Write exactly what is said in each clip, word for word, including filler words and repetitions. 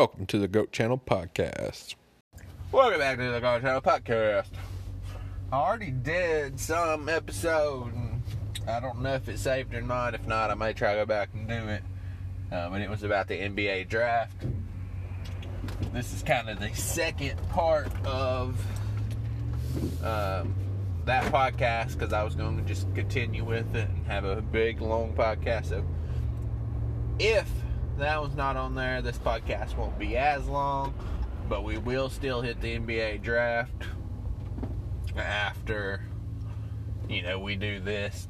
Welcome to the Goat Channel Podcast. Welcome back to the Goat Channel Podcast. I already did some episode. And I don't know if it saved or not. If not, I may try to go back and do it. Um, and it was about the N B A Draft. This is kind of the second part of um, that podcast, because I was going to just continue with it and have a big, long podcast. So if that was not on there, this podcast won't be as long, but we will still hit the N B A draft after, you know, we do this.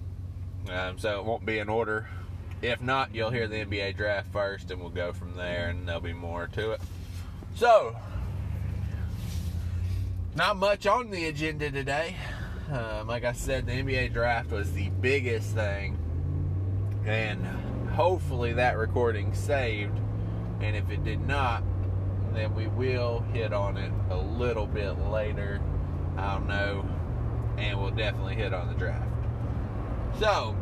Um, so it won't be in order. If not, you'll hear the N B A draft first, and we'll go from there, and there'll be more to it. So, not much on the agenda today. Um, like I said, the N B A draft was the biggest thing, and hopefully that recording saved, and if it did not, then we will hit on it a little bit later. I don't know, and we'll definitely hit on the draft. So,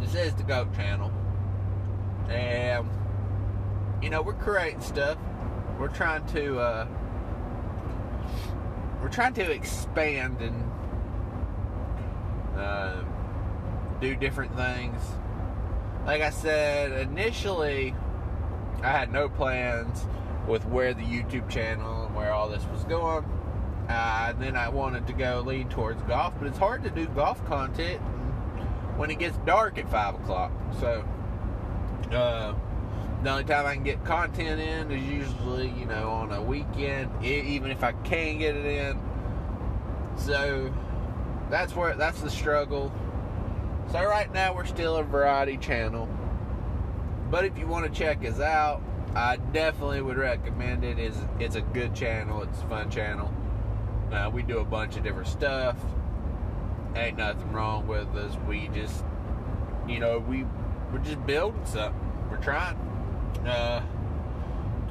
this is the Goat Channel, and you know, we're creating stuff. We're trying to uh, we're trying to expand and uh, do different things. Like I said, initially, I had no plans with where the YouTube channel and where all this was going. Uh, and then I wanted to go lean towards golf, but it's hard to do golf content when it gets dark at five o'clock. So, uh, the only time I can get content in is usually, you know, on a weekend, even if I can get it in. So, that's where, that's the struggle. So right now we're still a variety channel, but if you want to check us out, I definitely would recommend it. It's, it's a good channel. It's a fun channel. Uh, we do a bunch of different stuff. Ain't nothing wrong with us. We just, you know, we, we're just building something. We're trying. Uh,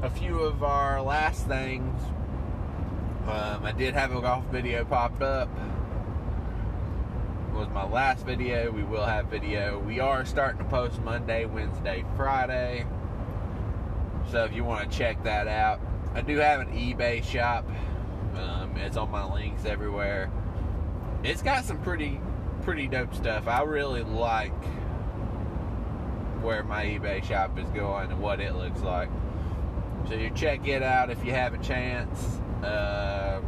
a few of our last things, um, I did have a golf video popped up. Was my last video. We will have video. We are starting to post Monday, Wednesday, Friday. So if you want to check that out, I do have an eBay shop. Um, it's on my links everywhere. It's got some pretty, pretty dope stuff. I really like where my eBay shop is going and what it looks like. So you check it out if you have a chance. Uh,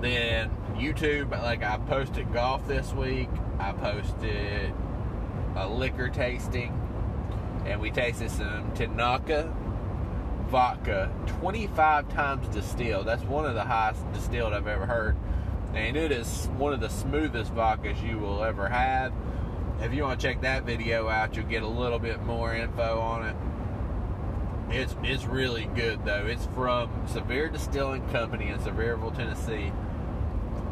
then YouTube, like I posted golf this week. I posted a liquor tasting, and we tasted some Tanaka vodka, twenty-five times distilled. That's one of the highest distilled I've ever heard, and it is one of the smoothest vodkas you will ever have. If you want to check that video out, you'll get a little bit more info on it. It's it's really good though. It's from Sevier Distilling Company in Sevierville, Tennessee.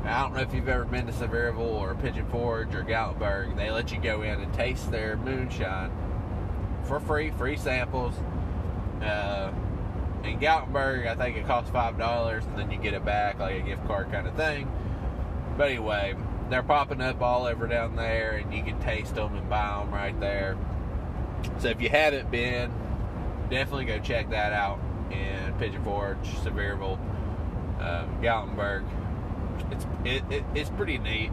I don't know if you've ever been to Sevierville or Pigeon Forge or Gatlinburg. They let you go in and taste their moonshine for free, free samples. Uh, in Gatlinburg, I think it costs five dollars, and then you get it back, like a gift card kind of thing. But anyway, they're popping up all over down there, and you can taste them and buy them right there. So if you haven't been, definitely go check that out in Pigeon Forge, Sevierville, um, Gatlinburg. It's it, it, it's pretty neat.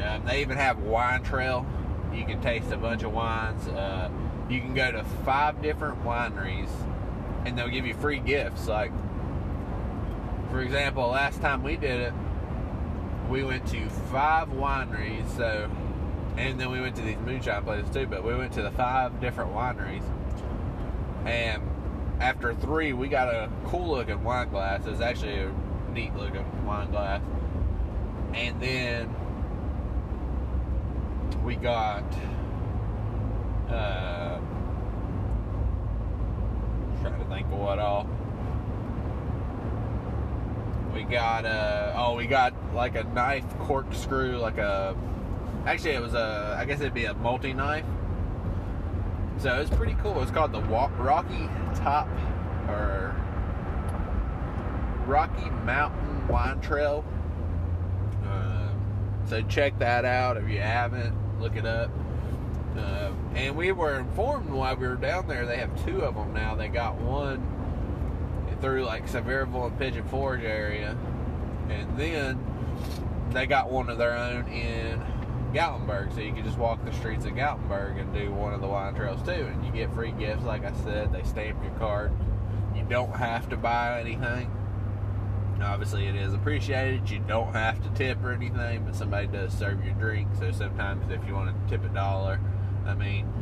Um, they even have wine trail. You can taste a bunch of wines. Uh, you can go to five different wineries, and they'll give you free gifts. Like, for example, last time we did it, we went to five wineries. So, and then we went to these moonshine places too. But we went to the five different wineries, and after three, we got a cool-looking wine glass. It was actually a neat looking wine glass, and then we got uh, trying to think of what all we got. Uh, oh, we got like a knife corkscrew, like a actually it was a I guess it'd be a multi knife. So it's pretty cool. It's called the Walk, Rocky Top or. Rocky Mountain Wine Trail. Uh, so check that out if you haven't. Look it up. Uh, and we were informed while we were down there, they have two of them now. They got one through like Sevierville and Pigeon Forge area, and then they got one of their own in Gatlinburg, so you can just walk the streets of Gatlinburg and do one of the wine trails too, and you get free gifts. Like I said, they stamp your card. You don't have to buy anything. Obviously it is appreciated. You don't have to tip or anything, but somebody does serve your drink, so sometimes if you want to tip a dollar, I mean,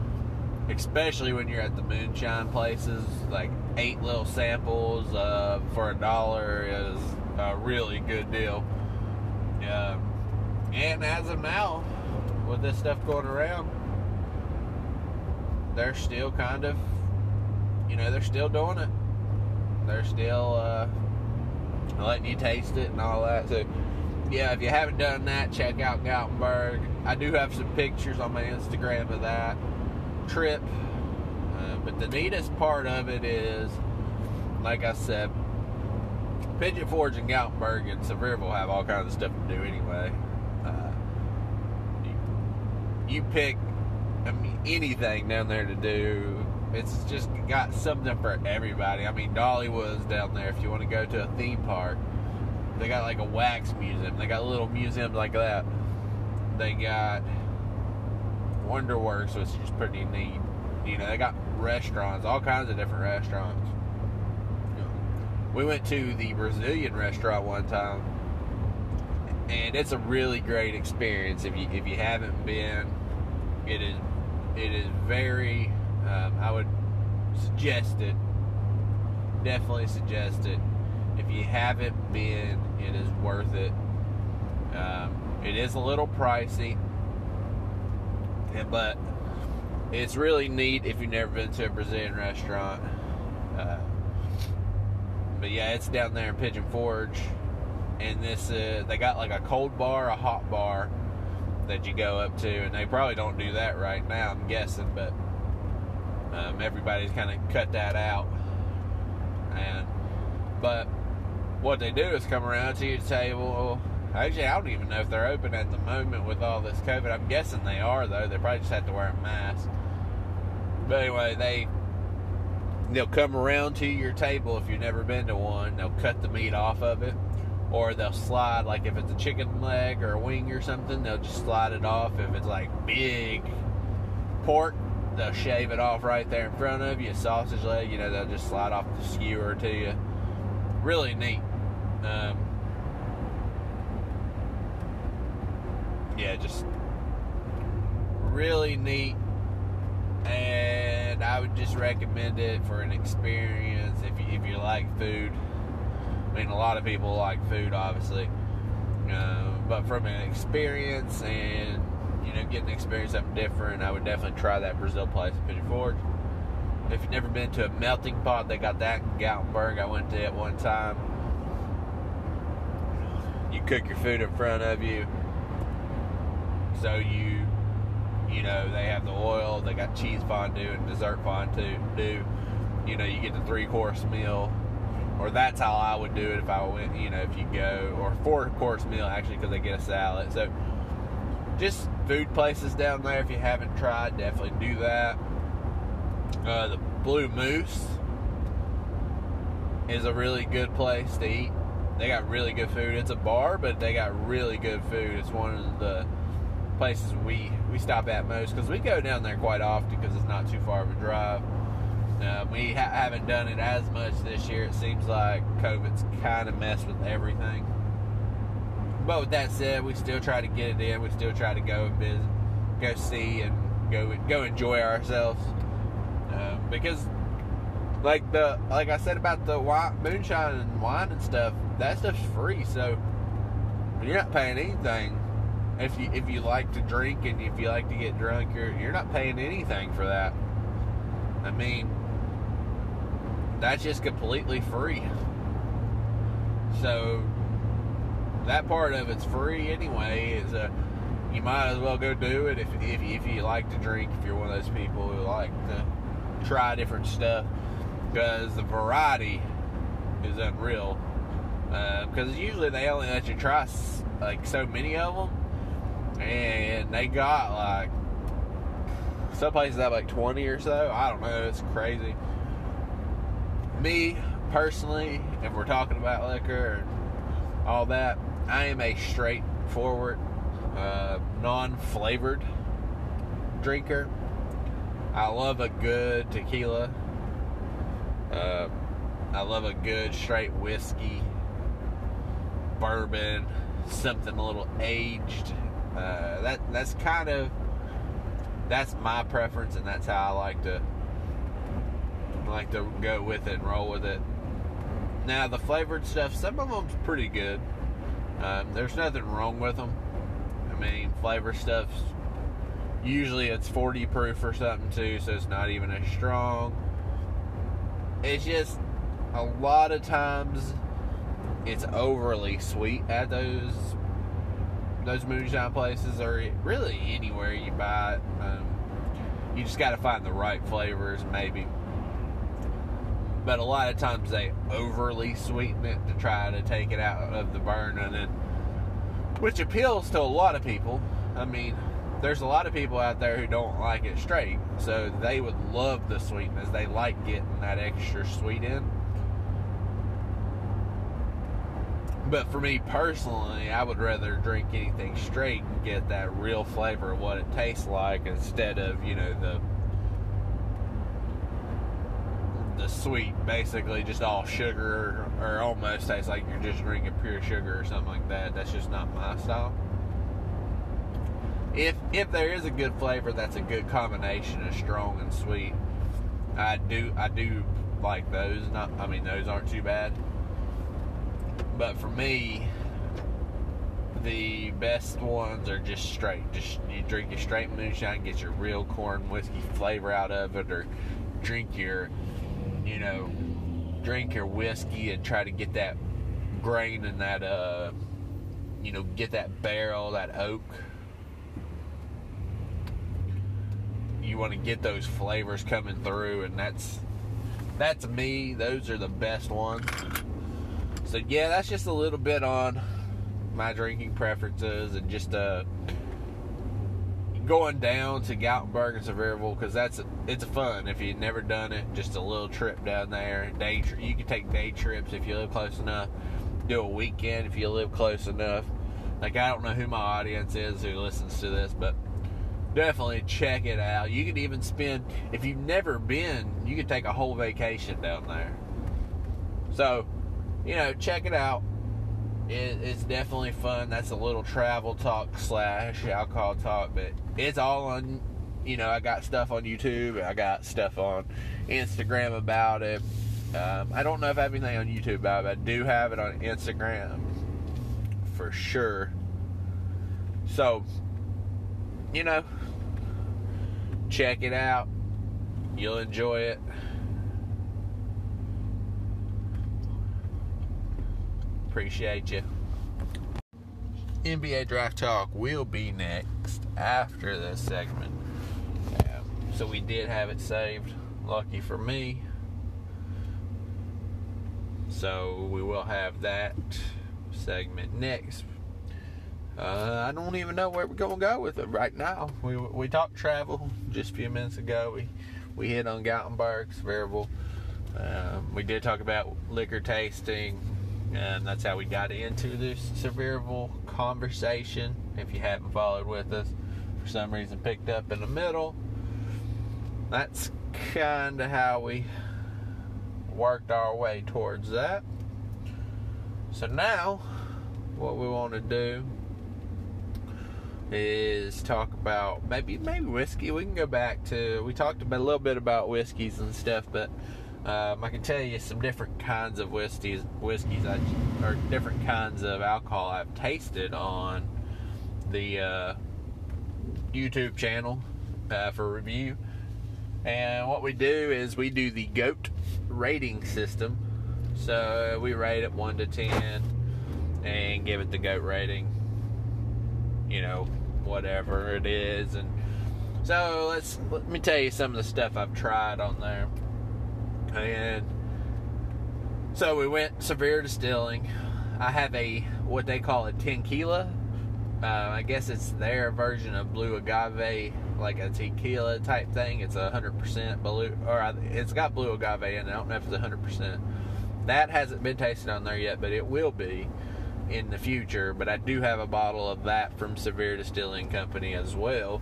especially when you're at the moonshine places, like eight little samples uh, for a dollar is a really good deal. Uh, and as of now, with this stuff going around, they're still kind of, you know, they're still doing it. They're still uh, letting you taste it and all that. So, yeah, if you haven't done that, check out Gatlinburg. I do have some pictures on my Instagram of that trip. Uh, but the neatest part of it is, like I said, Pigeon Forge and Gatlinburg and Sevierville have all kinds of stuff to do anyway. Uh, you, you pick I mean, anything down there to do. It's just got something for everybody. I mean, Dollywood's down there if you want to go to a theme park. They got like a wax museum. They got little museums like that. They got Wonderworks, which is just pretty neat. You know, they got restaurants, all kinds of different restaurants. We went to the Brazilian restaurant one time, and it's a really great experience. If you if you haven't been, it is it is very. Um, I would suggest it. Definitely suggest it. If you haven't been, it is worth it. Um, it is a little pricey, but it's really neat if you've never been to a Brazilian restaurant. Uh, but yeah, it's down there in Pigeon Forge. And this uh, they got like a cold bar, a hot bar that you go up to. And they probably don't do that right now, I'm guessing. But um, everybody's kind of cut that out. And But what they do is come around to your table. Actually, I don't even know if they're open at the moment with all this COVID. I'm guessing they are, though. They probably just have to wear a mask. But anyway, they, they'll come around to your table if you've never been to one. They'll cut the meat off of it. Or they'll slide, like if it's a chicken leg or a wing or something, they'll just slide it off. If it's like big pork, they'll shave it off right there in front of you. A sausage leg, you know, they'll just slide off the skewer to you. Really neat. Um... Yeah, just really neat, and I would just recommend it for an experience if you, if you like food. I mean, a lot of people like food, obviously, uh, but from an experience and, you know, getting to experience something different, I would definitely try that Brazil place in Pigeon Forge. If you've never been to a melting pot, they got that in Gatlinburg. I went to it one time. You cook your food in front of you. So you, you know, they have the oil, they got cheese fondue and dessert fondue. You know, you get the three-course meal, or that's how I would do it if I went, you know, if you go, or four-course meal, actually, because they get a salad. So just food places down there, if you haven't tried, definitely do that. Uh, the Blue Moose is a really good place to eat. They got really good food. It's a bar, but they got really good food. It's one of the places we we stop at most, because we go down there quite often because it's not too far of a drive. Uh, we ha- haven't done it as much this year. It seems like COVID's kind of messed with everything, but with that said, we still try to get it in. We still try to go and visit, go see, and go go enjoy ourselves, uh, because like the like I said about the wine, moonshine and wine and stuff, that stuff's free, so you're not paying anything. If you if you like to drink and if you like to get drunk, you're you're not paying anything for that. I mean, that's just completely free. So that part of it's free anyway. Is a you might as well go do it if if if you like to drink. If you're one of those people who like to try different stuff, because the variety is unreal. Because uh, usually they only let you try like so many of them. And they got like Some places have like twenty or so. I don't know. It's crazy. Me, personally, if we're talking about liquor and all that, I am a straightforward, uh, non-flavored drinker. I love a good tequila. Uh, I love a good straight whiskey, bourbon, something a little aged. Uh, that that's kind of that's my preference, and that's how I like to like to go with it and roll with it. Now the flavored stuff, some of them's pretty good. Um, there's nothing wrong with them. I mean, flavor stuff's usually it's forty proof or something too, so it's not even as strong. It's just a lot of times it's overly sweet at those those moonshine places, or really anywhere you buy it. Um, you just got to find the right flavors, maybe. But a lot of times they overly sweeten it to try to take it out of the burn, and then, which appeals to a lot of people. I mean, there's a lot of people out there who don't like it straight, so they would love the sweetness. They like getting that extra sweet in. But for me personally, I would rather drink anything straight and get that real flavor of what it tastes like instead of, you know, the the sweet, basically just all sugar, or, or almost tastes like you're just drinking pure sugar or something like that. That's just not my style. If if there is a good flavor, that's a good combination of strong and sweet. I do I do like those. Not I mean those aren't too bad. But for me, the best ones are just straight. Just you drink your straight moonshine, get your real corn whiskey flavor out of it, or drink your you know drink your whiskey and try to get that grain and that uh you know get that barrel, that oak. You want to get those flavors coming through, and that's that's me. Those are the best ones. So yeah, that's just a little bit on my drinking preferences, and just uh, going down to Gatlinburg and Sevierville, because that's a, it's fun if you've never done it. Just a little trip down there. Day tri- you can take day trips if you live close enough. Do a weekend if you live close enough. Like, I don't know who my audience is who listens to this, but definitely check it out. You could even spend, if you've never been, you could take a whole vacation down there. So, you know, check it out. It, it's definitely fun. That's a little travel talk slash alcohol talk, but it's all on, you know, I got stuff on YouTube. I got stuff on Instagram about it. Um, I don't know if I have anything on YouTube about it, but I do have it on Instagram for sure. So, you know, check it out. You'll enjoy it. Appreciate you. N B A Draft Talk will be next after this segment. Um, so we did have it saved. Lucky for me. So we will have that segment next. Uh, I don't even know where we're going to go with it right now. We we talked travel just a few minutes ago. We we hit on Gatlinburg, Sevierville. Um, we did talk about liquor tasting. And that's how we got into this Sevierville conversation. If you haven't followed with us, for some reason picked up in the middle. That's kind of how we worked our way towards that. So now, what we want to do is talk about maybe maybe whiskey. We can go back to, we talked about a little bit about whiskeys and stuff, but um, I can tell you some different kinds of whiskeys whiskeys I, or different kinds of alcohol I've tasted on the uh, YouTube channel uh, for review. And what we do is we do the GOAT rating system. So we rate it one to ten and give it the GOAT rating, you know, whatever it is. And so let's let me tell you some of the stuff I've tried on there. And so we went Sevier Distilling. I have a what they call a tenkila. Uh, I guess it's their version of blue agave like a tequila type thing. It's a hundred percent blue, or it's got blue agave in it. I don't know if it's a hundred percent. That hasn't been tasted on there yet, but it will be in the future. But I do have a bottle of that from Sevier Distilling Company as well.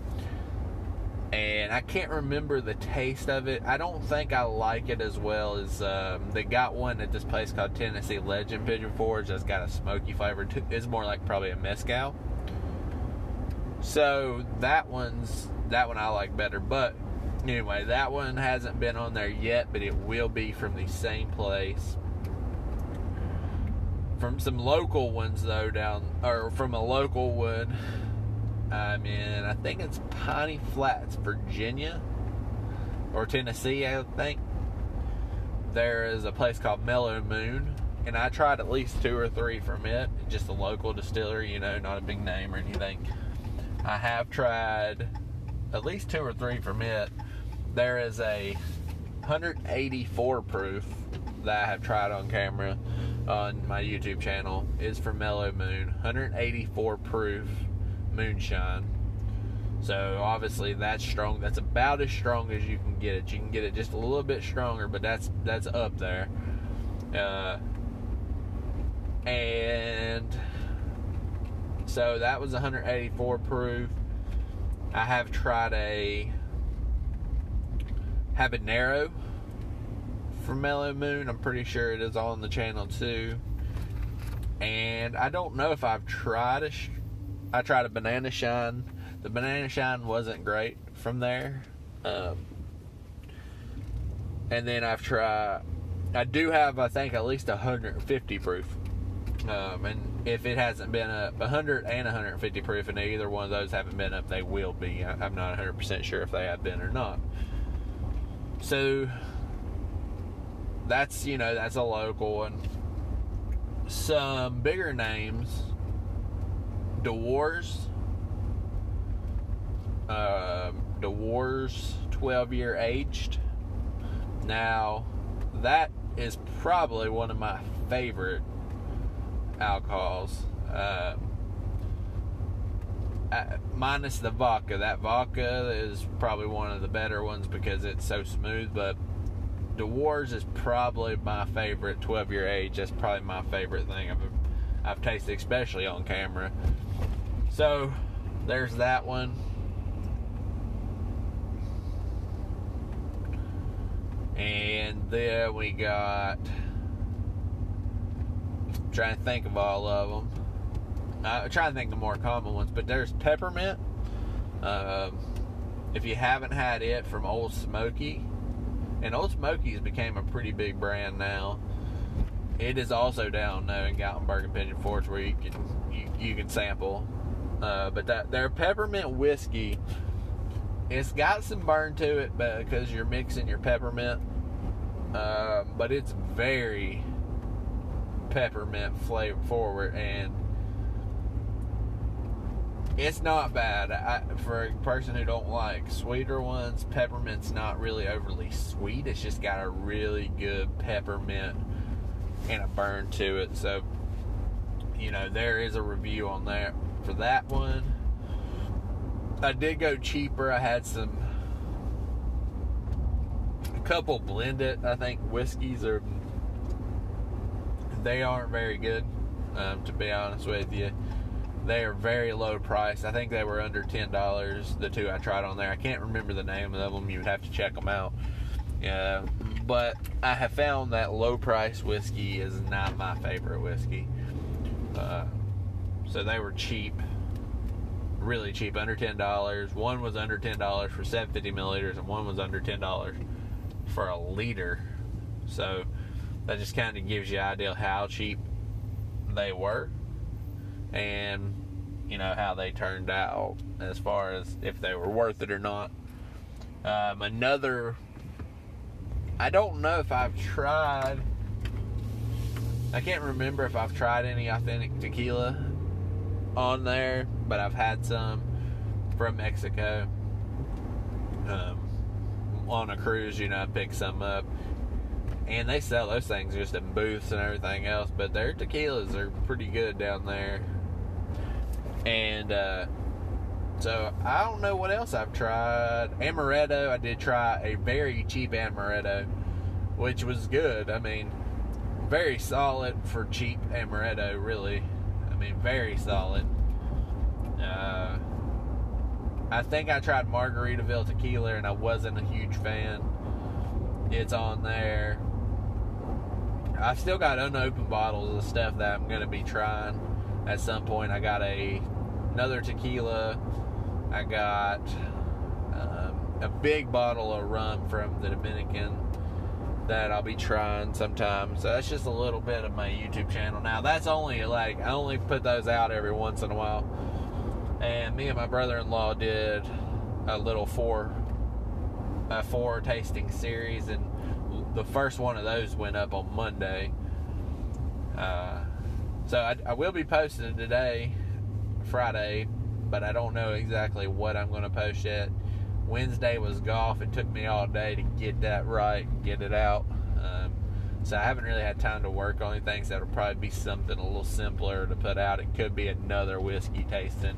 And I can't remember the taste of it. I don't think I like it as well as um, they got one at this place called Tennessee Legend Pigeon Forge that's got a smoky flavor too. It's more like probably a mezcal. So that one's that one I like better. But anyway, that one hasn't been on there yet, but it will be from the same place. From some local ones though, down or from a local one. I'm in, I think it's Piney Flats, Virginia, or Tennessee, I think. There is a place called Mellow Moon, and I tried at least two or three from it. Just a local distillery, you know, not a big name or anything. I have tried at least two or three from it. There is a one eighty-four proof that I have tried on camera on my YouTube channel. It's from Mellow Moon, one eighty-four proof moonshine. So obviously that's strong. That's about as strong as you can get it. You can get it just a little bit stronger, but that's that's up there. Uh, and so that was one eighty-four proof. I have tried a habanero from Mellow Moon. I'm pretty sure it is on the channel too. And I don't know if I've tried a. Sh- I tried a banana shine. The banana shine wasn't great from there. Um, and then I've tried... I do have, I think, at least one fifty proof. Um, and if it hasn't been up, one hundred and one fifty proof, and either one of those haven't been up, they will be. I, I'm not one hundred percent sure if they have been or not. So, that's, you know, that's a local one. Some bigger names... DeWars, uh, DeWars twelve year aged. Now, that is probably one of my favorite alcohols, uh, minus the vodka. That vodka is probably one of the better ones because it's so smooth, but DeWars is probably my favorite twelve year age. That's probably my favorite thing I've, I've tasted, especially on camera. So, there's that one. And then we got... I'm trying to think of all of them. I'm trying to think of the more common ones. But there's peppermint. Uh, if you haven't had it, from Old Smoky. And Old Smoky's became a pretty big brand now. It is also down though in Gatlinburg and Pigeon Forge where you can, you, you can sample. Uh, but that their peppermint whiskey, it's got some burn to it because you're mixing your peppermint, uh, but it's very peppermint flavor forward, and it's not bad. I, for a person who don't like sweeter ones, peppermint's not really overly sweet. It's just got a really good peppermint and a burn to it. So, you know, there is a review on there. For that one, I did go cheaper. I had some a couple blended. I think whiskeys are they aren't very good, um, to be honest with you. They are very low priced. I think they were under ten dollars. The two I tried on there, I can't remember the name of them. You would have to check them out. Yeah, but I have found that low priced whiskey is not my favorite whiskey. Uh, So they were cheap, really cheap, under ten dollars. One was under ten dollars for seven hundred fifty milliliters, and one was under ten dollars for a liter. So that just kind of gives you an idea how cheap they were and, you know, how they turned out as far as if they were worth it or not. Um, another, I don't know if I've tried, I can't remember if I've tried any authentic tequila on there, but I've had some from Mexico um, on a cruise. You know, I picked some up, and they sell those things just in booths and everything else, but their tequilas are pretty good down there. And uh, So I don't know what else I've tried. Amaretto, I did try a very cheap amaretto, which was good. I mean, very solid for cheap amaretto, really. I mean, very solid. Uh, I think I tried Margaritaville tequila, and I wasn't a huge fan. It's on there. I've still got unopened bottles of stuff that I'm going to be trying at some point. I got a another tequila. I got um, a big bottle of rum from the Dominican that I'll be trying sometime. So that's just a little bit of my YouTube channel. Now that's only like, I only put those out every once in a while. And me and my brother-in-law did a little four, a four tasting series, and the first one of those went up on Monday. Uh, so I, I will be posting today, Friday, but I don't know exactly what I'm going to post yet. Wednesday was golf. It took me all day to get that right and get it out. Um, so I haven't really had time to work on anything, so that'll probably be something a little simpler to put out. It could be another whiskey tasting.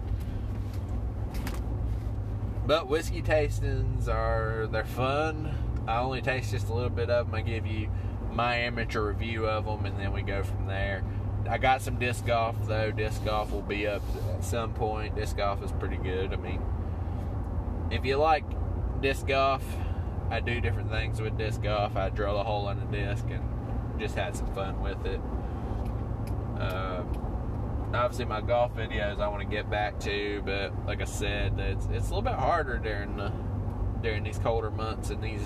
But whiskey tastings are, they're fun. I only taste just a little bit of them. I give you my amateur review of them, and then we go from there. I got some disc golf, though. Disc golf will be up at some point. Disc golf is pretty good. I mean, if you like disc golf, I do different things with disc golf. I drill a hole in a disc and just had some fun with it. Uh, obviously, my golf videos I want to get back to, but like I said, it's it's a little bit harder during the during these colder months, and these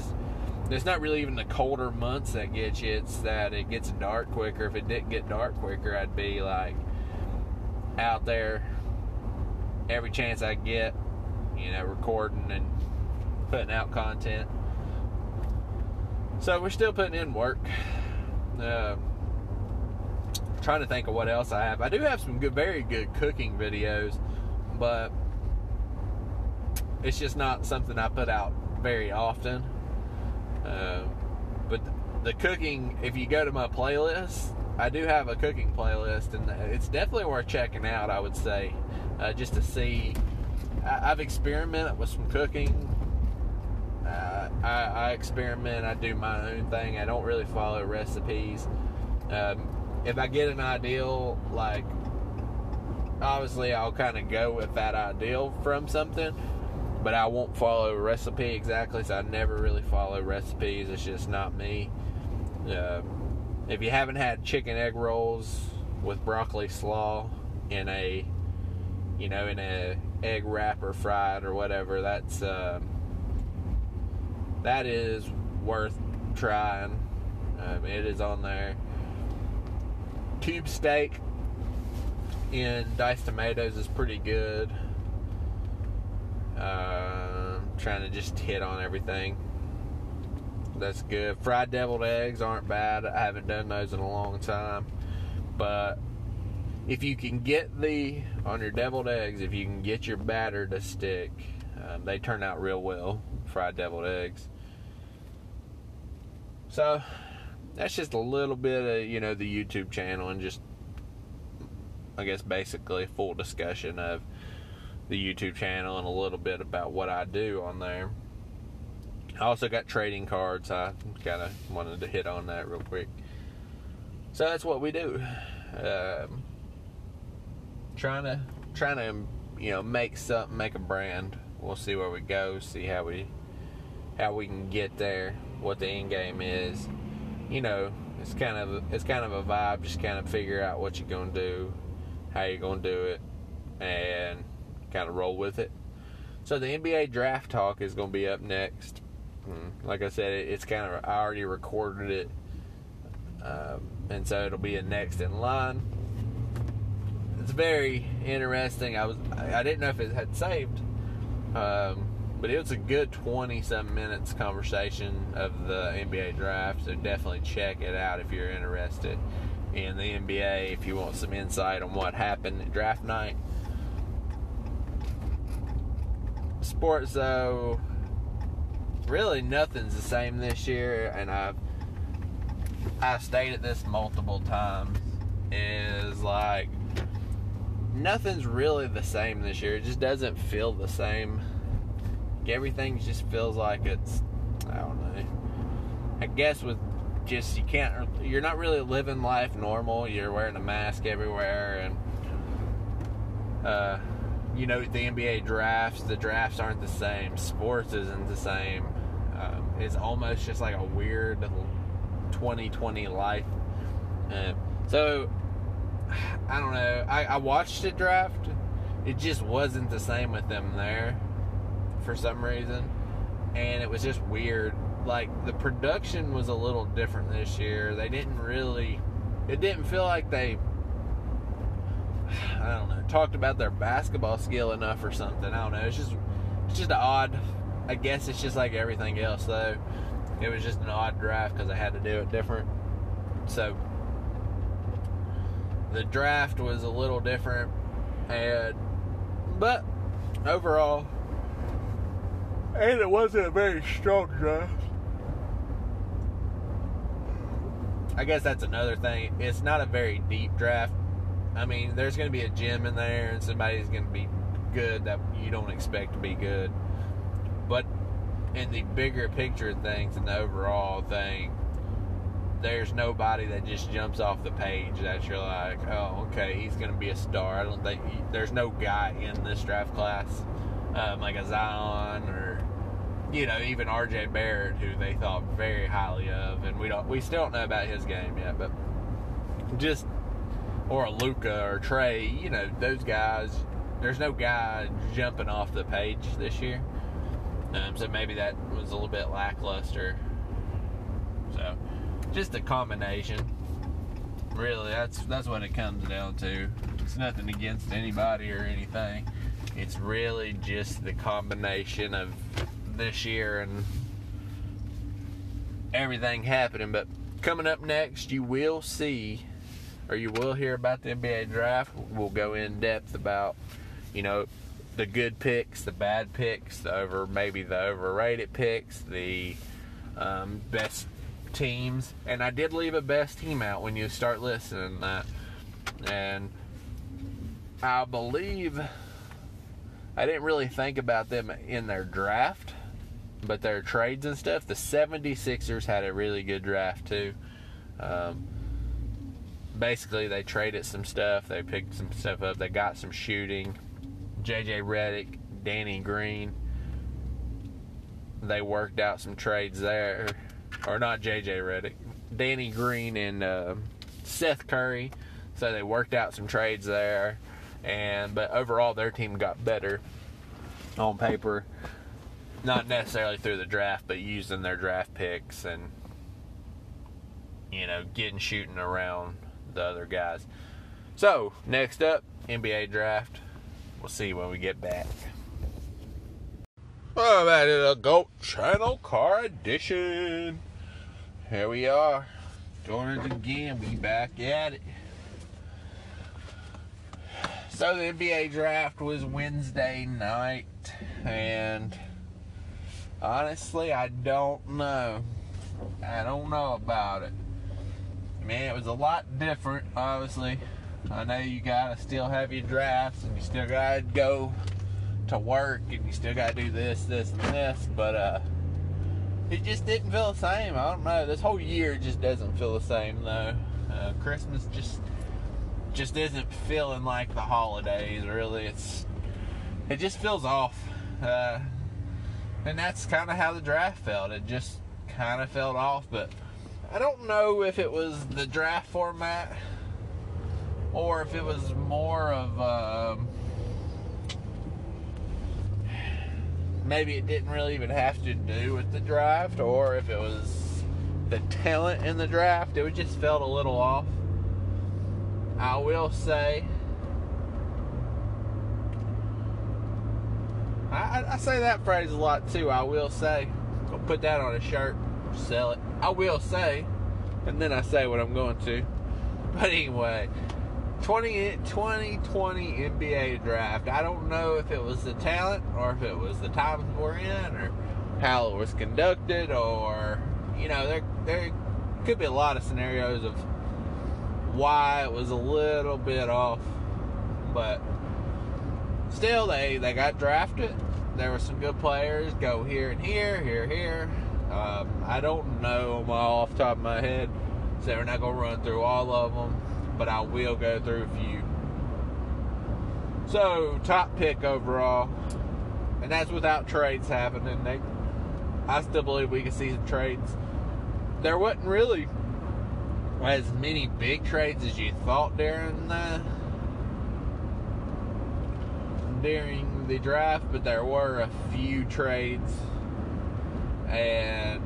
it's not really even the colder months that get you. It's that it gets dark quicker. If it didn't get dark quicker, I'd be like out there every chance I get, you know, recording and putting out content. So we're still putting in work. Uh, trying to think of what else I have. I do have some good, very good cooking videos, but it's just not something I put out very often. Uh, but the cooking, if you go to my playlist, I do have a cooking playlist, and it's definitely worth checking out, I would say, uh, just to see. I've experimented with some cooking. Uh, I, I experiment. I do my own thing. I don't really follow recipes. Um, if I get an ideal, like, obviously I'll kind of go with that ideal from something, but I won't follow a recipe exactly, so I never really follow recipes. It's just not me. Uh, if you haven't had chicken egg rolls with broccoli slaw in a, you know, in a egg wrapper fried or whatever, that's uh, that is worth trying. Um, it is on there. Cube steak in diced tomatoes is pretty good. Uh, I'm trying to just hit on everything. That's good. Fried deviled eggs aren't bad. I haven't done those in a long time, but if you can get the, on your deviled eggs, if you can get your batter to stick, um, they turn out real well, fried deviled eggs. So that's just a little bit of, you know, the YouTube channel, and just, I guess, basically full discussion of the YouTube channel and a little bit about what I do on there. I also got trading cards. I kind of wanted to hit on that real quick. So that's what we do. Um, trying to trying to you know, make something, make a brand. We'll see where we go, see how we how we can get there, what the end game is. You know, it's kind of it's kind of a vibe, just kind of figure out what you're gonna do, how you're gonna do it, and kind of roll with it. So the N B A draft talk is gonna be up next. Like I said, it's kind of, I already recorded it, um, and so it'll be a next in line. It's very interesting. I was I didn't know if it had saved, um, but it was a good twenty-some minutes conversation of the N B A draft. So definitely check it out if you're interested in the N B A. If you want some insight on what happened at draft night. Sports, though, really nothing's the same this year, and I've I've stated this multiple times. Is like nothing's really the same this year. It just doesn't feel the same. Everything just feels like it's, I don't know. I guess with just, you can't, you're not really living life normal. You're wearing a mask everywhere, and, uh, you know, the N B A drafts, the drafts aren't the same. Sports isn't the same. Um, it's almost just like a weird twenty twenty life. Uh, so, I don't know. I, I watched the draft. It just wasn't the same with them there for some reason. And it was just weird. Like, the production was a little different this year. They didn't really... It didn't feel like they... I don't know. Talked about their basketball skill enough or something. I don't know. It's just... It's just odd... I guess it's just like everything else, though. It was just an odd draft because I had to do it different. So, the draft was a little different. And, but, overall... And it wasn't a very strong draft. I guess that's another thing. It's not a very deep draft. I mean, there's going to be a gem in there, and somebody's going to be good that you don't expect to be good. But in the bigger picture of things and the overall thing, there's nobody that just jumps off the page that you're like, oh, okay, he's going to be a star. I don't think he, there's no guy in this draft class um, like a Zion or, you know, even R J Barrett, who they thought very highly of, and we don't we still don't know about his game yet, but just, or a Luka or Trey, you know, those guys. There's no guy jumping off the page this year. Um, so maybe that was a little bit lackluster. So, just a combination. Really, that's that's what it comes down to. It's nothing against anybody or anything. It's really just the combination of this year and everything happening. But coming up next, you will see, or you will hear about the N B A draft. We'll go in depth about, you know, the good picks, the bad picks, the over maybe the overrated picks, the um, best teams. And I did leave a best team out when you start listening to that. And I believe I didn't really think about them in their draft, but their trades and stuff. The seventy-sixers had a really good draft too. Um, basically, they traded some stuff. They picked some stuff up. They got some shooting. J J Redick, Danny Green. They worked out some trades there. Or not J J Redick. Danny Green and uh, Seth Curry. So they worked out some trades there. And but overall, their team got better on paper. Not necessarily through the draft, but using their draft picks and, you know, getting shooting around the other guys. So, next up, N B A draft. We'll see when we get back. Well, that is a Goat Channel car edition. Here we are. Doing it again. We back at it. So the N B A draft was Wednesday night. And honestly, I don't know. I don't know about it. Man, it was a lot different, obviously. I know you gotta still have your drafts, and you still gotta go to work, and you still gotta do this, this, and this, but uh, it just didn't feel the same. I don't know. This whole year just doesn't feel the same, though. Uh, Christmas just just isn't feeling like the holidays, really. It's it just feels off, uh, and that's kind of how the draft felt. It just kind of felt off, but I don't know if it was the draft format, or if it was more of, um, maybe it didn't really even have to do with the draft, or if it was the talent in the draft. It just felt a little off. I will say, I, I say that phrase a lot too, I will say. I'll put that on a shirt, sell it. I will say, and then I say what I'm going to. But anyway, twenty twenty N B A draft. I don't know if it was the talent, or if it was the times we're in, or how it was conducted, or, you know, there there could be a lot of scenarios of why it was a little bit off. But still, they, they got drafted. There were some good players. Go here and here, here, here. Um, I don't know them all off the top of my head, so we're not going to run through all of them, but I will go through a few. So, top pick overall, and that's without trades happening. They, I still believe we can see some trades. There wasn't really as many big trades as you thought during the, during the draft, but there were a few trades. And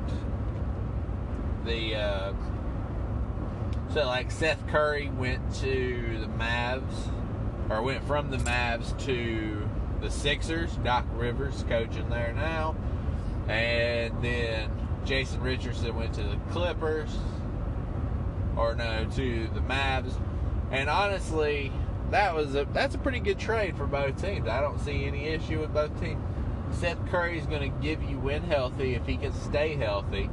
the uh, so like Seth Curry went to the Mavs, or went from the Mavs to the Sixers. Doc Rivers coaching there now, and then Jason Richardson went to the Clippers, or no, to the Mavs. And honestly, that was a that's a pretty good trade for both teams. I don't see any issue with both teams. Seth Curry's going to give you, when healthy, if he can stay healthy,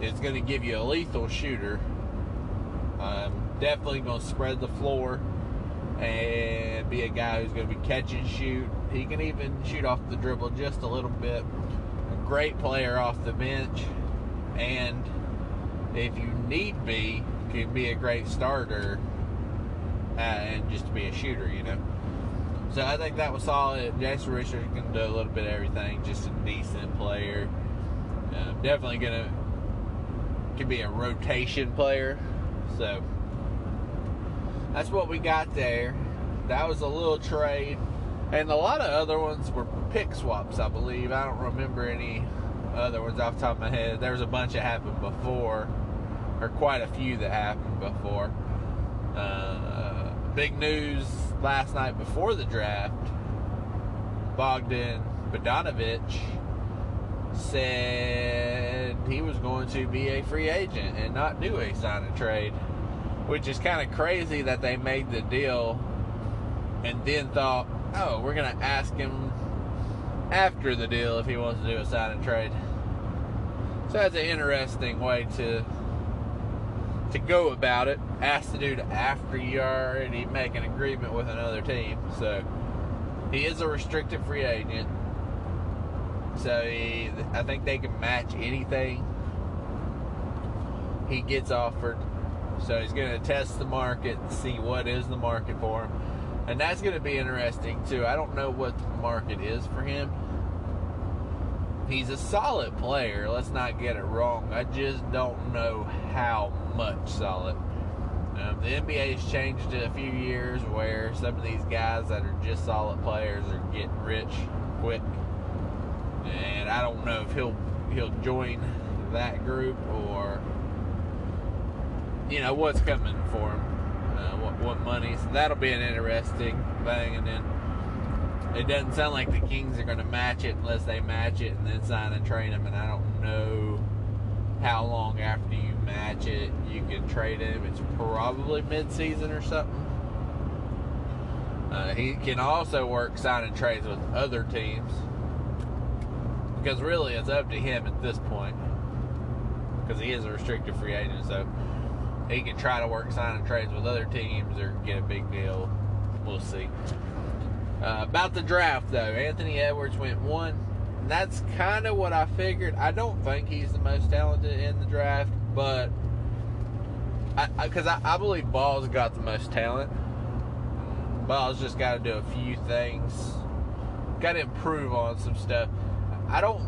it's going to give you a lethal shooter. Um, definitely going to spread the floor and be a guy who's going to be catch and shoot. He can even shoot off the dribble just a little bit. A great player off the bench. And if you need be, can be a great starter uh, and just be a shooter, you know. So I think that was solid. Jason Richards can do a little bit of everything. Just a decent player. Uh, definitely gonna can be a rotation player. So that's what we got there. That was a little trade, and a lot of other ones were pick swaps, I believe. I don't remember any other ones off the top of my head. There was a bunch that happened before, or quite a few that happened before. Uh, big news. Last night before the draft, Bogdan Bogdanovic said he was going to be a free agent and not do a sign and trade, which is kind of crazy that they made the deal and then thought, oh, we're going to ask him after the deal if he wants to do a sign and trade. So that's an interesting way to to go about it. Asked the dude after you already make an agreement with another team. So he is a restricted free agent, so he, I think they can match anything he gets offered. So he's going to test the market, see what is the market for him, and that's going to be interesting too. I don't know what the market is for him. He's a solid player, let's not get it wrong. I just don't know how much solid. Um, the N B A has changed it a few years where some of these guys that are just solid players are getting rich quick. And I don't know if he'll he'll join that group, or, you know, what's coming for him, uh, what, what money. So that'll be an interesting thing. And then it doesn't sound like the Kings are going to match it unless they match it and then sign and trade him. And I don't know how long after you match it you can trade him. It's probably mid-season or something. Uh, he can also work sign and trades with other teams, because really it's up to him at this point, because he is a restricted free agent. So he can try to work sign and trades with other teams or get a big deal. We'll see. Uh, about the draft, though, Anthony Edwards went one. And that's kind of what I figured. I don't think he's the most talented in the draft, but because I, I, I, I believe Ball's got the most talent. Ball's just got to do a few things, got to improve on some stuff. I don't.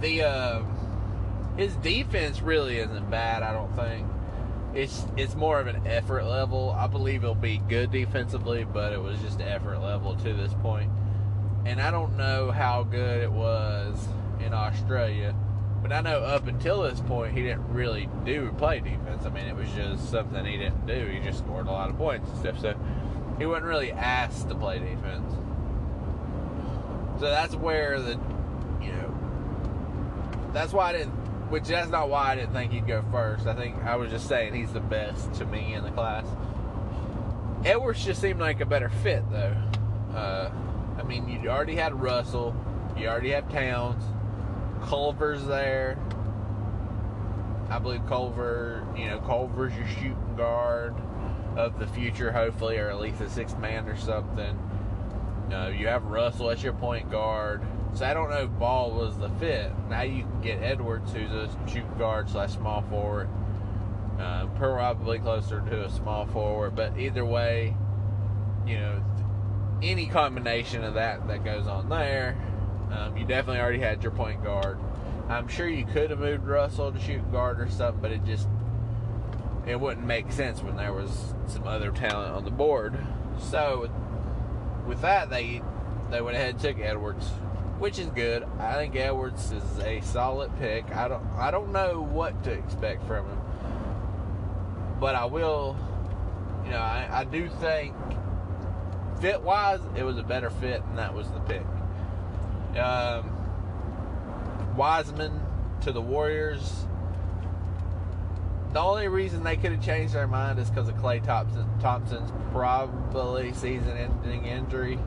The uh, his defense really isn't bad, I don't think. It's it's more of an effort level. I believe he'll be good defensively, but it was just effort level to this point. And I don't know how good it was in Australia, but I know up until this point he didn't really do play defense. I mean, it was just something he didn't do. He just scored a lot of points and stuff, so he wasn't really asked to play defense. So that's where the, you know, that's why I didn't. Which, that's not why I didn't think he'd go first. I think I was just saying he's the best to me in the class. Edwards just seemed like a better fit, though. Uh, I mean, you already had Russell. You already have Towns. Culver's there. I believe Culver, you know, Culver's your shooting guard. of the future, hopefully, or at least a sixth man or something. You know, you have Russell as your point guard. So I don't know if Ball was the fit. Now you can get Edwards, who's a shoot guard slash small forward. Uh, probably closer to a small forward. But either way, you know, any combination of that that goes on there, um, you definitely already had your point guard. I'm sure you could have moved Russell to shoot guard or something, but it just, it wouldn't make sense when there was some other talent on the board. So with that, they they went ahead and took Edwards, which is good. I think Edwards is a solid pick. I don't I don't know what to expect from him, but I will, you know, I, I do think fit wise it was a better fit, and that was the pick. Um, Wiseman to the Warriors. The only reason they could have changed their mind is because of Klay Thompson. Thompson's probably season-ending injury.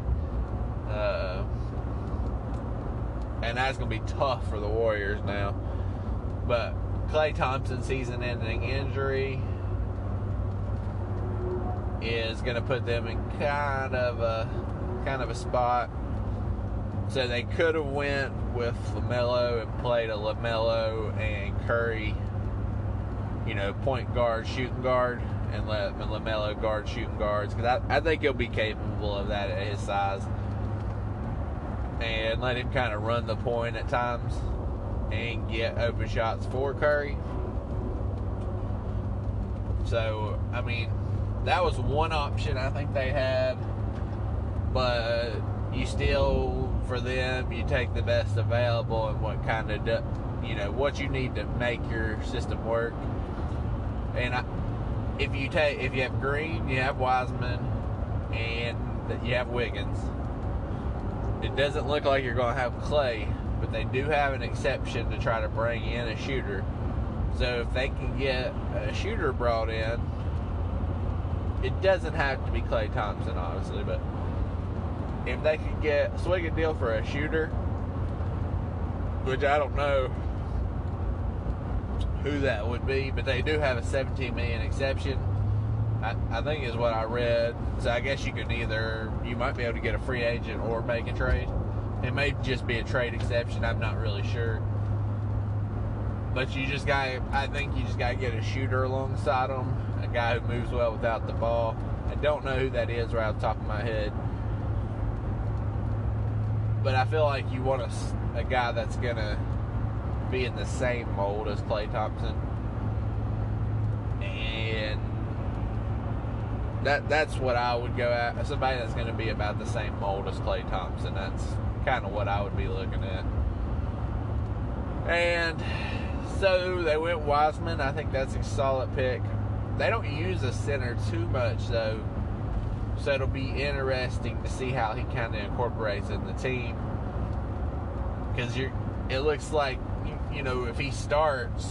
Uh, and that's going to be tough for the Warriors now. But Klay Thompson's season-ending injury is going to put them in kind of a kind of a spot. So they could have went with LaMelo and played a LaMelo and Curry, you know, point guard, shooting guard, and let LaMelo guard shooting guards, because I, I think he'll be capable of that at his size, and let him kind of run the point at times and get open shots for Curry. So, I mean, that was one option I think they had, but you still, for them, you take the best available and what kind of, de- you know, what you need to make your system work. And I, if you take, if you have Green, you have Wiseman, and you have Wiggins. It doesn't look like you're going to have Klay, but they do have an exception to try to bring in a shooter. So if they can get a shooter brought in, it doesn't have to be Klay Thompson, obviously, but if they could get swing a deal for a shooter, which I don't know who that would be, but they do have a seventeen million exception, I, I think is what I read. So I guess you could either, you might be able to get a free agent or make a trade. It may just be a trade exception, I'm not really sure. But you just got, I think you just got to get a shooter alongside him, a guy who moves well without the ball. I don't know who that is right off the top of my head. But I feel like you want a, a guy that's going to be in the same mold as Klay Thompson. And that that's what I would go at. Somebody that's going to be about the same mold as Klay Thompson. That's kind of what I would be looking at. And so they went Wiseman. I think that's a solid pick. They don't use a center too much, though. So it'll be interesting to see how he kind of incorporates in the team, because you it looks like you, you know if he starts,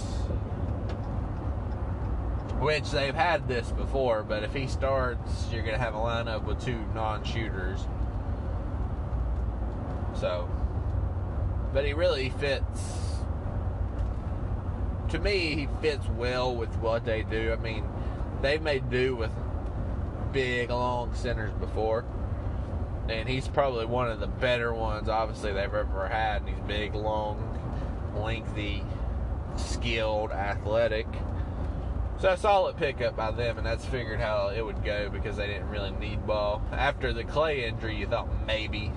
which they've had this before, but if he starts, you're gonna have a lineup with two non-shooters. So, but he really fits. To me, he fits well with what they do. I mean, they may do with big, long centers before, and he's probably one of the better ones, obviously, they've ever had. And he's big, long, lengthy, skilled, athletic. So a solid pickup by them, and that's figured how it would go, because they didn't really need Ball. After the Klay injury, you thought maybe.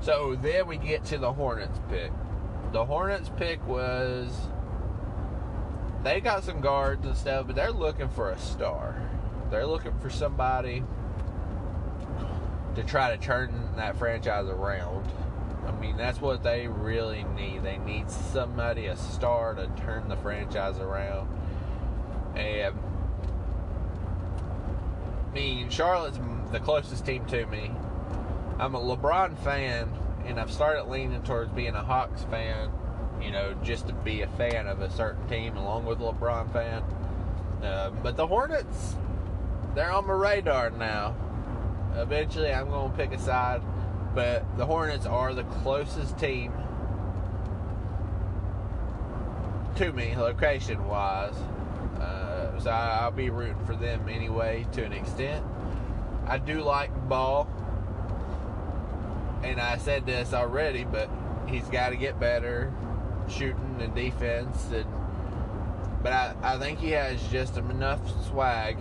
So then we get to the Hornets pick. The Hornets pick was, they got some guards and stuff, but they're looking for a star. They're looking for somebody to try to turn that franchise around. I mean, that's what they really need. They need somebody, a star, to turn the franchise around. And I mean, Charlotte's the closest team to me. I'm a LeBron fan, and I've started leaning towards being a Hawks fan, you know, just to be a fan of a certain team along with a LeBron fan. Uh, but the Hornets, they're on my radar now. Eventually, I'm going to pick a side. But the Hornets are the closest team to me, location-wise. Uh, Williams. I, I'll be rooting for them anyway to an extent. I do like Ball. And I said this already, but he's got to get better shooting and defense. And, but I, I think he has just enough swag.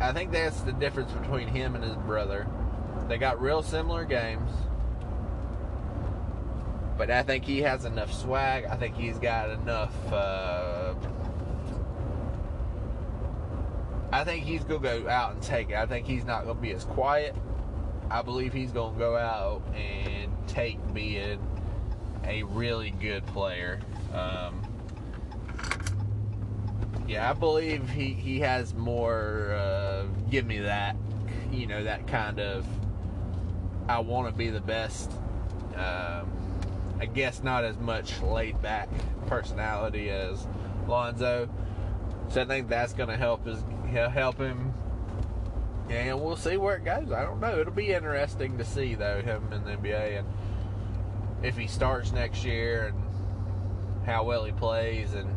I think that's the difference between him and his brother. They got real similar games. But I think he has enough swag. I think he's got enough... Uh, I think he's going to go out and take it. I think he's not going to be as quiet. I believe he's going to go out and take being a really good player. Um, yeah, I believe he, he has more uh, give me that, you know, that kind of I want to be the best. Um, I guess not as much laid back personality as Lonzo. So I think that's going to help his, help him. And we'll see where it goes. I don't know. It'll be interesting to see, though, him in the N B A. And if he starts next year and how well he plays. And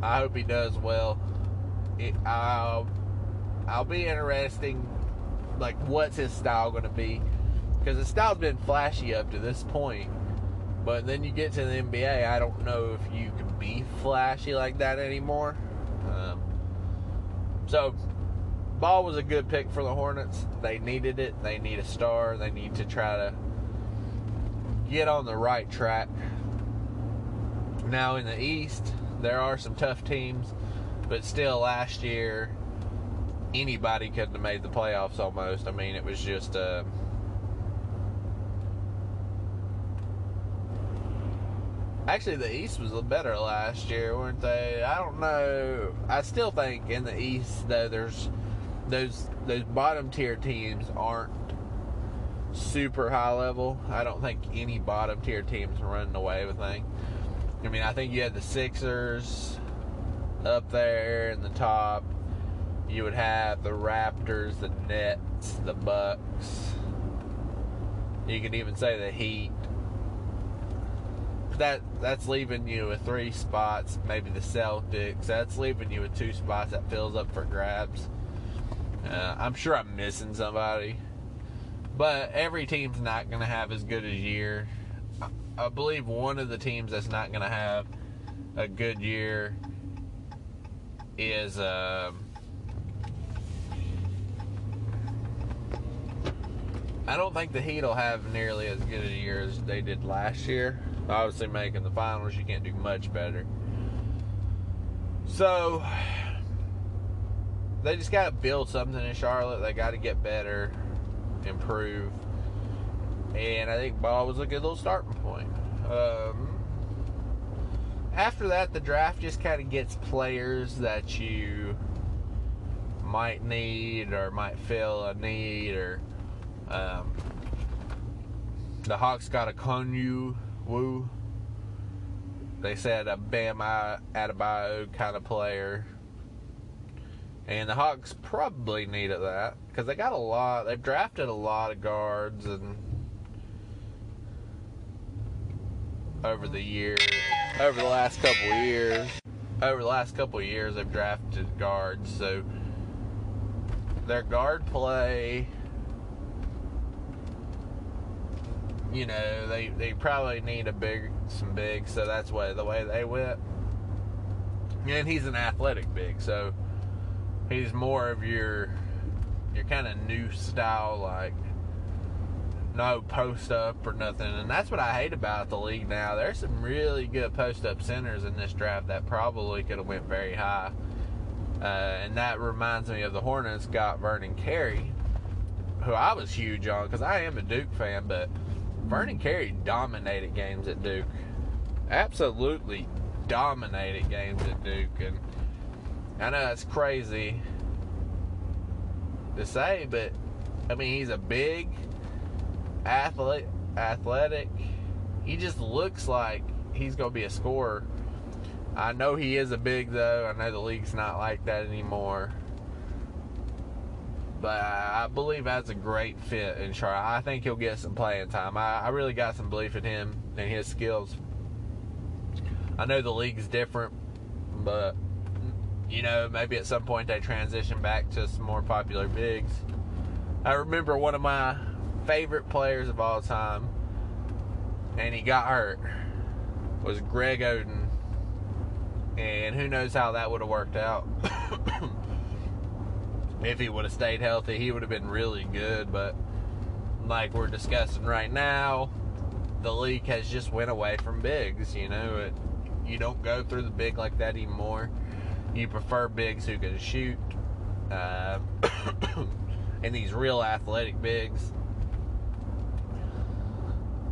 I hope he does well. It, I'll, I'll be interesting, like, what's his style going to be. Because his style's been flashy up to this point. But then you get to the N B A, I don't know if you can be flashy like that anymore. Um, so, Ball was a good pick for the Hornets. They needed it. They need a star. They need to try to get on the right track. Now in the East, there are some tough teams. But still, last year, anybody could have made the playoffs almost. I mean, it was just... Uh, Actually, the East was better last year, weren't they? I don't know. I still think in the East, though, there's those those bottom tier teams aren't super high level. I don't think any bottom tier teams are running away with things. I mean, I think you had the Sixers up there in the top. You would have the Raptors, the Nets, the Bucks. You could even say the Heat. That that's leaving you with three spots, maybe the Celtics. That's leaving you with two spots that fills up for grabs. Uh, I'm sure I'm missing somebody, but every team's not going to have as good a year. I, I believe one of the teams that's not going to have a good year is um, I don't think the Heat will have nearly as good a year as they did last year. Obviously, making the finals, you can't do much better. So, they just got to build something in Charlotte. They got to get better, improve. And I think Ball was a good little starting point. Um, after that, the draft just kind of gets players that you might need or might feel a need. Or um, the Hawks got a Konyu. Woo. They said a Bam Adebayo kind of player. And the Hawks probably needed that. Because they got a lot. They've drafted a lot of guards and over the year. Over the last couple of years. Over the last couple of years, they've drafted guards. So, their guard play... You know, they, they probably need a big, some big, so that's what, the way they went. And he's an athletic big, so he's more of your, your kind of new style, like, no post-up or nothing. And that's what I hate about the league now. There's some really good post-up centers in this draft that probably could have went very high. Uh, and that reminds me of the Hornets got Vernon Carey, who I was huge on, because I am a Duke fan, but... Vernon Carey dominated games at Duke. Absolutely dominated games at Duke. And I know that's crazy to say, but, I mean, he's a big athlete, athletic. He just looks like he's going to be a scorer. I know he is a big, though. I know the league's not like that anymore. But I believe that's a great fit in Charlotte. I think he'll get some playing time. I, I really got some belief in him and his skills. I know the league's different But, you know, maybe at some point they transition back to some more popular bigs. I remember one of my favorite players of all time, and he got hurt, was Greg Oden. And who knows how that would have worked out. If he would have stayed healthy, he would have been really good. But like we're discussing right now, the league has just went away from bigs. You know, it, you don't go through the big like that anymore. You prefer bigs who can shoot, uh, and these real athletic bigs.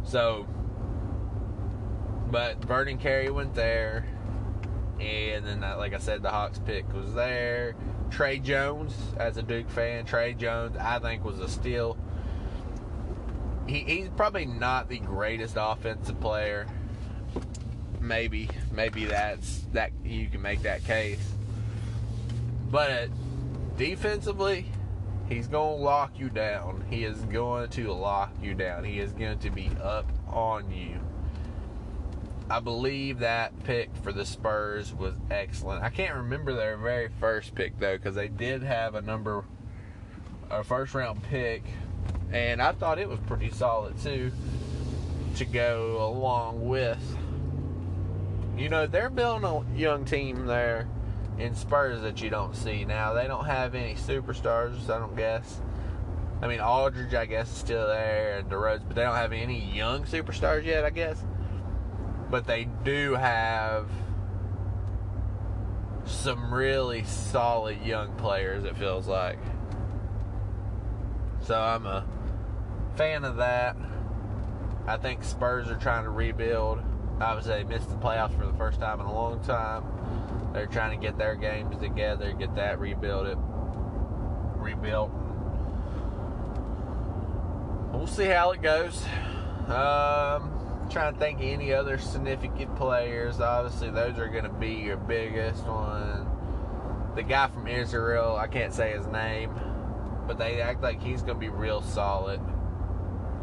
So, but Vernon Carey went there, and then, like I said, the Hawks pick was there. Trey Jones, as a Duke fan, Trey Jones, I think, was a steal. He, he's probably not the greatest offensive player. Maybe, maybe that's that you can make that case. But defensively, he's going to lock you down. He is going to lock you down. He is going to be up on you. I believe that pick for the Spurs was excellent. I can't remember their very first pick, though, because they did have a number, a first-round pick, and I thought it was pretty solid, too, to go along with. You know, they're building a young team there in Spurs that you don't see now. They don't have any superstars, I don't guess. I mean, Aldridge, I guess, is still there, and DeRozan, but they don't have any young superstars yet, I guess. But they do have some really solid young players, it feels like. So I'm a fan of that. I think Spurs are trying to rebuild. Obviously, they missed the playoffs for the first time in a long time. They're trying to get their games together, get that rebuild it, rebuilt. We'll see how it goes. Um... Trying to think of any other significant players. Obviously, those are going to be your biggest one. The guy from Israel, I can't say his name, but they act like he's going to be real solid.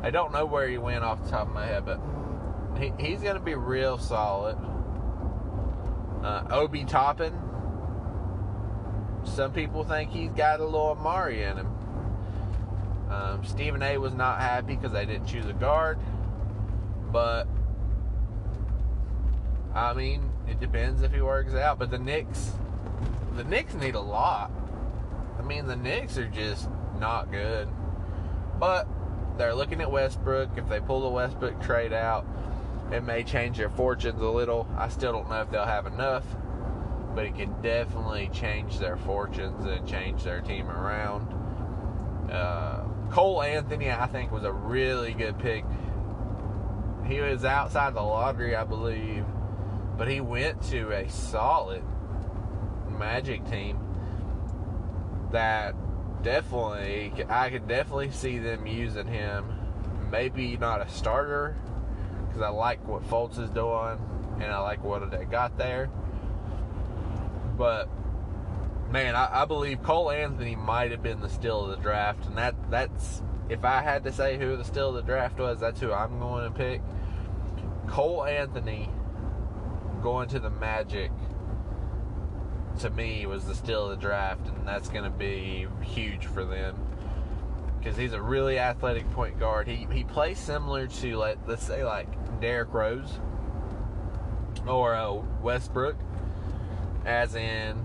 I don't know where he went off the top of my head, but he, he's going to be real solid. Uh, Obi Toppin. Some people think he's got a little Amari in him. Um, Stephen A. was not happy because they didn't choose a guard. But, I mean, it depends if he works out. But the Knicks, the Knicks need a lot. I mean, the Knicks are just not good. But they're looking at Westbrook. If they pull the Westbrook trade out, it may change their fortunes a little. I still don't know if they'll have enough. But it can definitely change their fortunes and change their team around. Uh, Cole Anthony, I think, was a really good pick. He was outside the lottery, I believe, but he went to a solid Magic team that definitely, I could definitely see them using him. Maybe not a starter, because I like what Fultz is doing, and I like what they got there. But, man, I, I believe Cole Anthony might have been the steal of the draft, and that that's, if I had to say who the steal of the draft was, that's who I'm going to pick. Cole Anthony going to the Magic, to me, was the steal of the draft, and that's going to be huge for them because he's a really athletic point guard. He he plays similar to, like, let's say, like Derrick Rose or uh, Westbrook, as in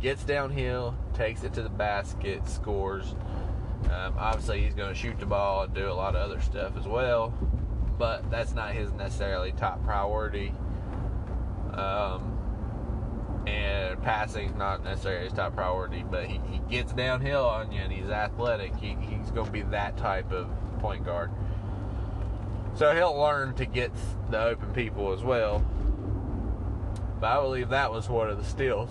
gets downhill, takes it to the basket, scores. Um, obviously, he's going to shoot the ball and do a lot of other stuff as well, but that's not his necessarily top priority. Um, and passing, not necessarily his top priority, but he, he gets downhill on you, and he's athletic. He, he's going to be that type of point guard. So he'll learn to get the open people as well. But I believe that was one of the steals.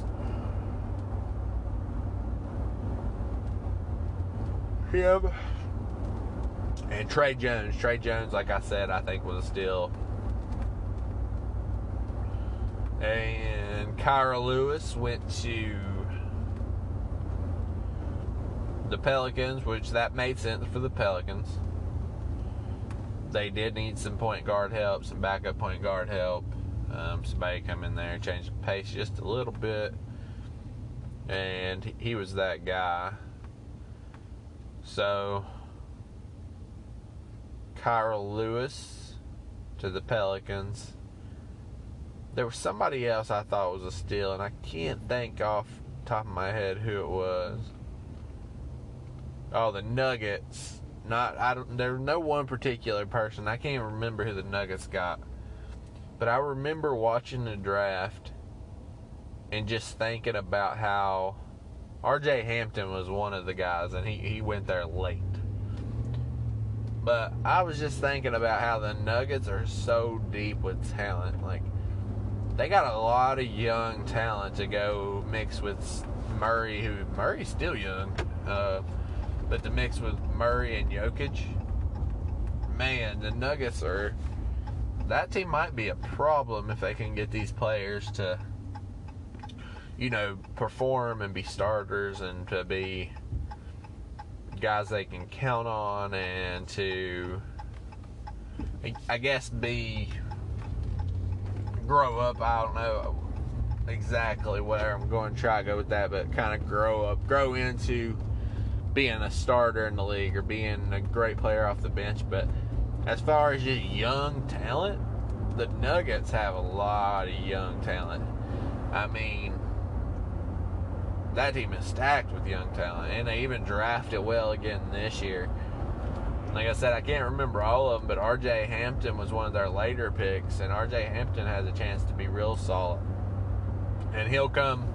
Him. And Trey Jones. Trey Jones, like I said, I think was a steal. And Kyrie Lewis went to the Pelicans, which that made sense for the Pelicans. They did need some point guard help, some backup point guard help. Um, somebody come in there, change the pace just a little bit, and he was that guy. So, Kyrie Lewis to the Pelicans. There was somebody else I thought was a steal, and I can't think off the top of my head who it was. Oh, the Nuggets. Not I don't. There's no one particular person. I can't even remember who the Nuggets got. But I remember watching the draft and just thinking about how R J Hampton was one of the guys, and he, he went there late. But I was just thinking about how the Nuggets are so deep with talent. Like, they got a lot of young talent to go mix with Murray, who Murray's still young, uh, but to mix with Murray and Jokic, man, the Nuggets are... That team might be a problem if they can get these players to, you know, perform and be starters and to be guys they can count on and to, I guess, be, grow up. I don't know exactly where I'm going to try to go with that, but kind of grow up, grow into being a starter in the league or being a great player off the bench, but... As far as just young talent, the Nuggets have a lot of young talent. I mean, that team is stacked with young talent, and they even drafted well again this year. Like I said, I can't remember all of them, but R J Hampton was one of their later picks, and R J Hampton has a chance to be real solid. And he'll come,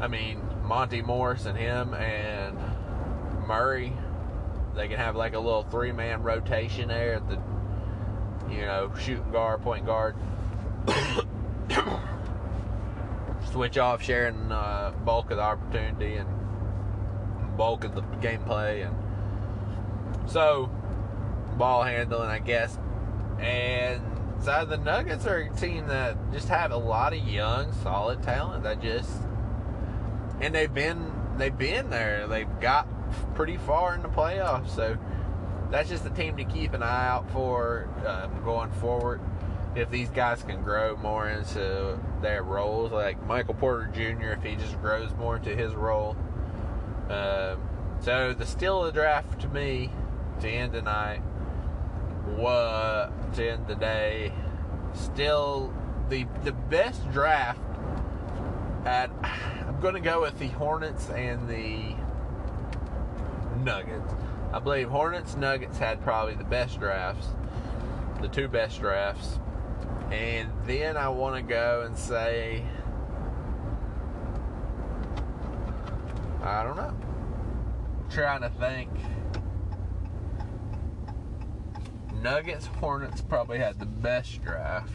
I mean, Monty Morris and him and Murray, they can have like a little three-man rotation there at the, you know, shooting guard, point guard. Switch off, sharing uh, bulk of the opportunity and bulk of the gameplay. And so, ball handling, I guess. And so the Nuggets are a team that just have a lot of young, solid talent. That just, and they've been, they've been there. They've got pretty far in the playoffs, so that's just a team to keep an eye out for um, going forward. If these guys can grow more into their roles, like Michael Porter Junior, if he just grows more into his role. Um, so the steal of the draft to me to end tonight, was, to end the day, still the the best draft. At I'm going to go with the Hornets and the Nuggets. I believe Hornets, Nuggets had probably the best drafts, the two best drafts, and then I want to go and say, I don't know, I'm trying to think, Nuggets, Hornets probably had the best draft.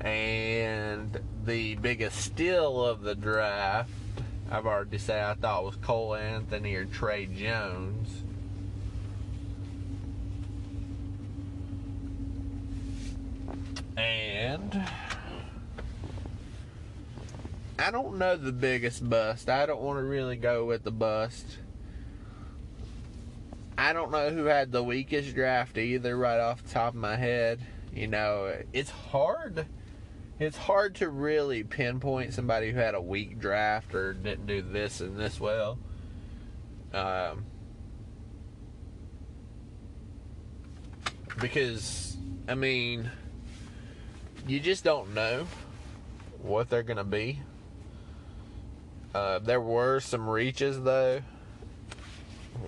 And the biggest steal of the draft, I've already said I thought was Cole Anthony or Trey Jones. And I don't know the biggest bust. I don't want to really go with the bust. I don't know who had the weakest draft either right off the top of my head. You know, it's hard... It's hard to really pinpoint somebody who had a weak draft or didn't do this and this well. Um, because, I mean, you just don't know what they're going to be. Uh, there were some reaches, though.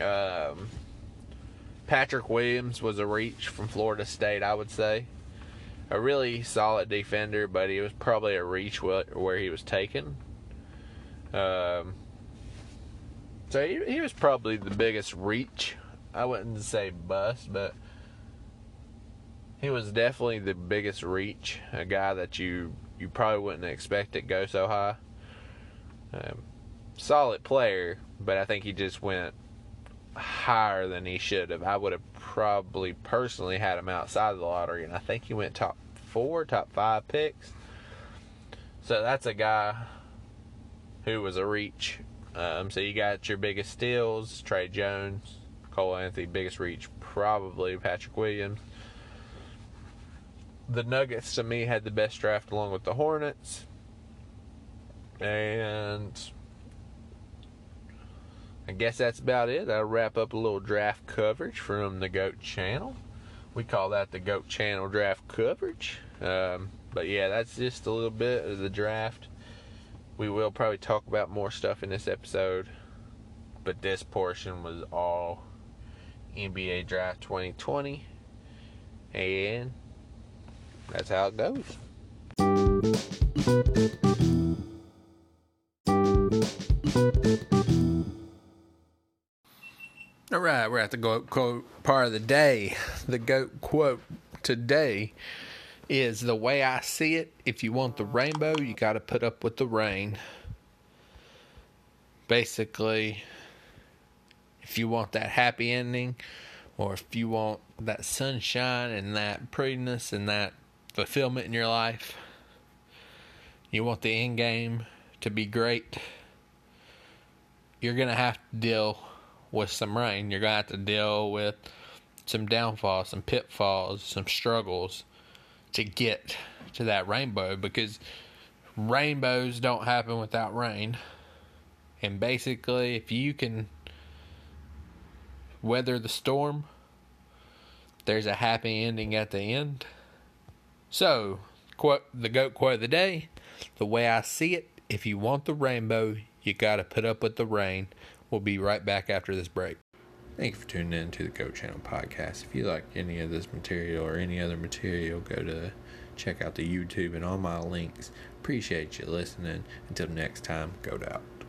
Um, Patrick Williams was a reach from Florida State, I would say. A really solid defender, but he was probably a reach where he was taken. Um, so he, he was probably the biggest reach. I wouldn't say bust, but he was definitely the biggest reach. A guy that you, you probably wouldn't expect to go so high. Um, solid player, but I think he just went higher than he should have. I would have probably personally had him outside of the lottery, and I think he went top four, top five picks. So that's a guy who was a reach. Um, so you got your biggest steals, Trey Jones, Cole Anthony. Biggest reach, probably Patrick Williams. The Nuggets, to me, had the best draft along with the Hornets. And I guess that's about it. I'll wrap up a little draft coverage from the Goat Channel. We call that the Goat Channel draft coverage. Um, but yeah, that's just a little bit of the draft. We will probably talk about more stuff in this episode, but this portion was all N B A Draft twenty twenty, and that's how it goes. All right, we're at the GOAT quote part of the day. The GOAT quote today is, the way I see it, if you want the rainbow, you got to put up with the rain. Basically, if you want that happy ending, or if you want that sunshine and that prettiness and that fulfillment in your life, you want the end game to be great, you're going to have to deal with some rain. You're going to have to deal with some downfalls, some pitfalls, some struggles to get to that rainbow, because rainbows don't happen without rain. And basically, if you can weather the storm, there's a happy ending at the end. So, quote, the GOAT quote of the day, the way I see it, if you want the rainbow, you got to put up with the rain. We'll be right back after this break. Thank you for tuning in to the Goat Channel podcast. If you like any of this material or any other material, go to check out the YouTube and all my links. Appreciate you listening. Until next time, Goat out.